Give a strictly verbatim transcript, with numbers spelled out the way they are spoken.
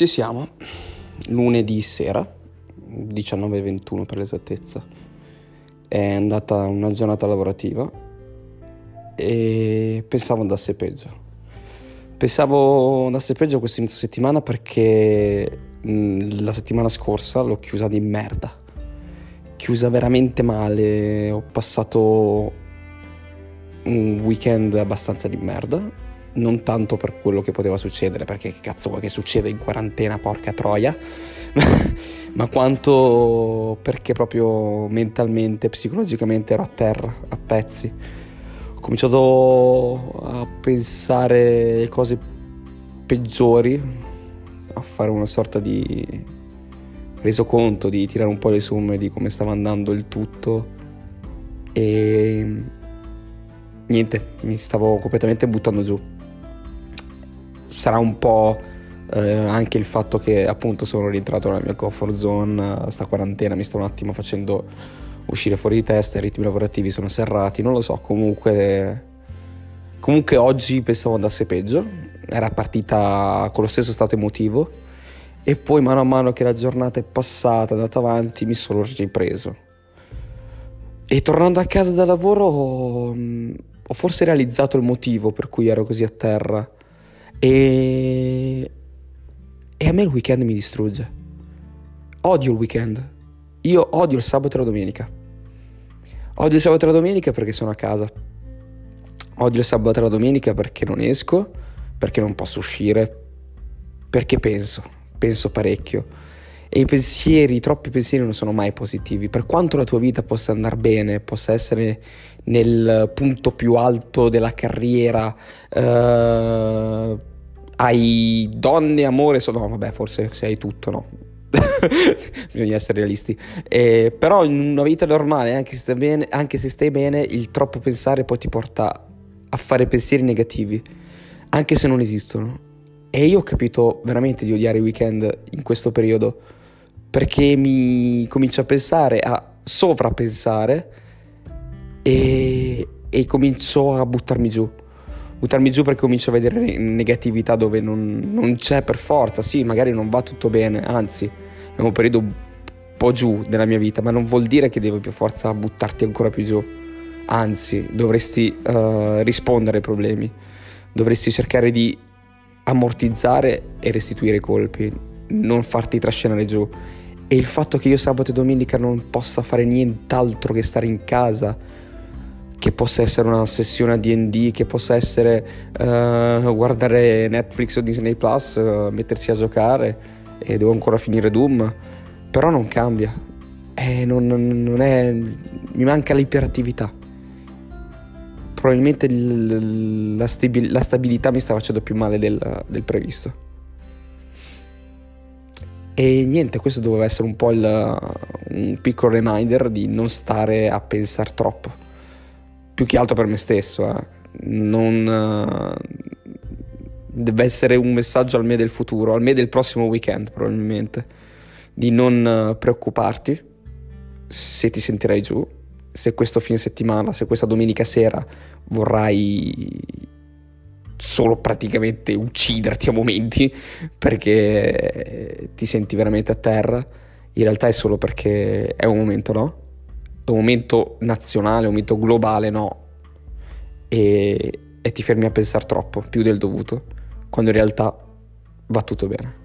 Ci siamo, lunedì sera, diciannove e ventuno per l'esattezza. È andata una giornata lavorativa e pensavo andasse peggio. Pensavo andasse peggio questo inizio settimana perché mh, la settimana scorsa l'ho chiusa di merda. Chiusa veramente male, ho passato un weekend abbastanza di merda. Non tanto per quello che poteva succedere, perché che cazzo vuoi che succeda in quarantena, porca troia, ma quanto perché proprio mentalmente, psicologicamente ero a terra, a pezzi. Ho cominciato a pensare cose peggiori, a fare una sorta di resoconto, di tirare un po' le somme di come stava andando il tutto e niente, mi stavo completamente buttando giù. Sarà un po' eh, anche il fatto che appunto sono rientrato nella mia comfort zone, sta quarantena mi sta un attimo facendo uscire fuori di testa, i ritmi lavorativi sono serrati, non lo so, comunque comunque oggi pensavo andasse peggio, era partita con lo stesso stato emotivo e poi mano a mano che la giornata è passata, è andata avanti, mi sono ripreso. E tornando a casa da lavoro ho, ho forse realizzato il motivo per cui ero così a terra. E, e a me il weekend mi distrugge. Odio il weekend. Io odio il sabato e la domenica. Odio il sabato e la domenica perché sono a casa. Odio il sabato e la domenica perché non esco, perché non posso uscire, perché penso, penso parecchio. E i pensieri, troppi pensieri non sono mai positivi. Per quanto la tua vita possa andare bene, possa essere nel punto più alto della carriera, eh, hai donne, amore, so, no vabbè forse se hai tutto no bisogna essere realisti, eh, però in una vita normale anche se stai bene, anche se stai bene il troppo pensare poi ti porta a fare pensieri negativi anche se non esistono. E io ho capito veramente di odiare i weekend in questo periodo perché mi comincio a pensare, a sovrapensare e, e comincio a buttarmi giù buttarmi giù perché comincio a vedere negatività dove non, non c'è per forza. Sì, magari non va tutto bene, anzi è un periodo un po' giù della mia vita, ma non vuol dire che devi per forza buttarti ancora più giù, anzi dovresti uh, rispondere ai problemi, dovresti cercare di ammortizzare e restituire i colpi, non farti trascinare giù. E il fatto che io sabato e domenica non possa fare nient'altro che stare in casa, che possa essere una sessione a D and D, che possa essere uh, guardare Netflix o Disney Plus, uh, mettersi a giocare, e devo ancora finire Doom, però non cambia, eh, non, non è, mi manca l'iperattività. Probabilmente la stabilità mi sta facendo più male del, del previsto. E niente, questo doveva essere un po' il, un piccolo reminder di non stare a pensare troppo. Più che altro per me stesso. Eh. Non, deve essere un messaggio al me del futuro, al me del prossimo weekend probabilmente. Di non preoccuparti se ti sentirai giù. Se questo fine settimana, se questa domenica sera vorrai solo praticamente ucciderti a momenti perché ti senti veramente a terra, in realtà è solo perché è un momento, no? È un momento nazionale, un momento globale, no? E, e ti fermi a pensare troppo, più del dovuto, quando in realtà va tutto bene.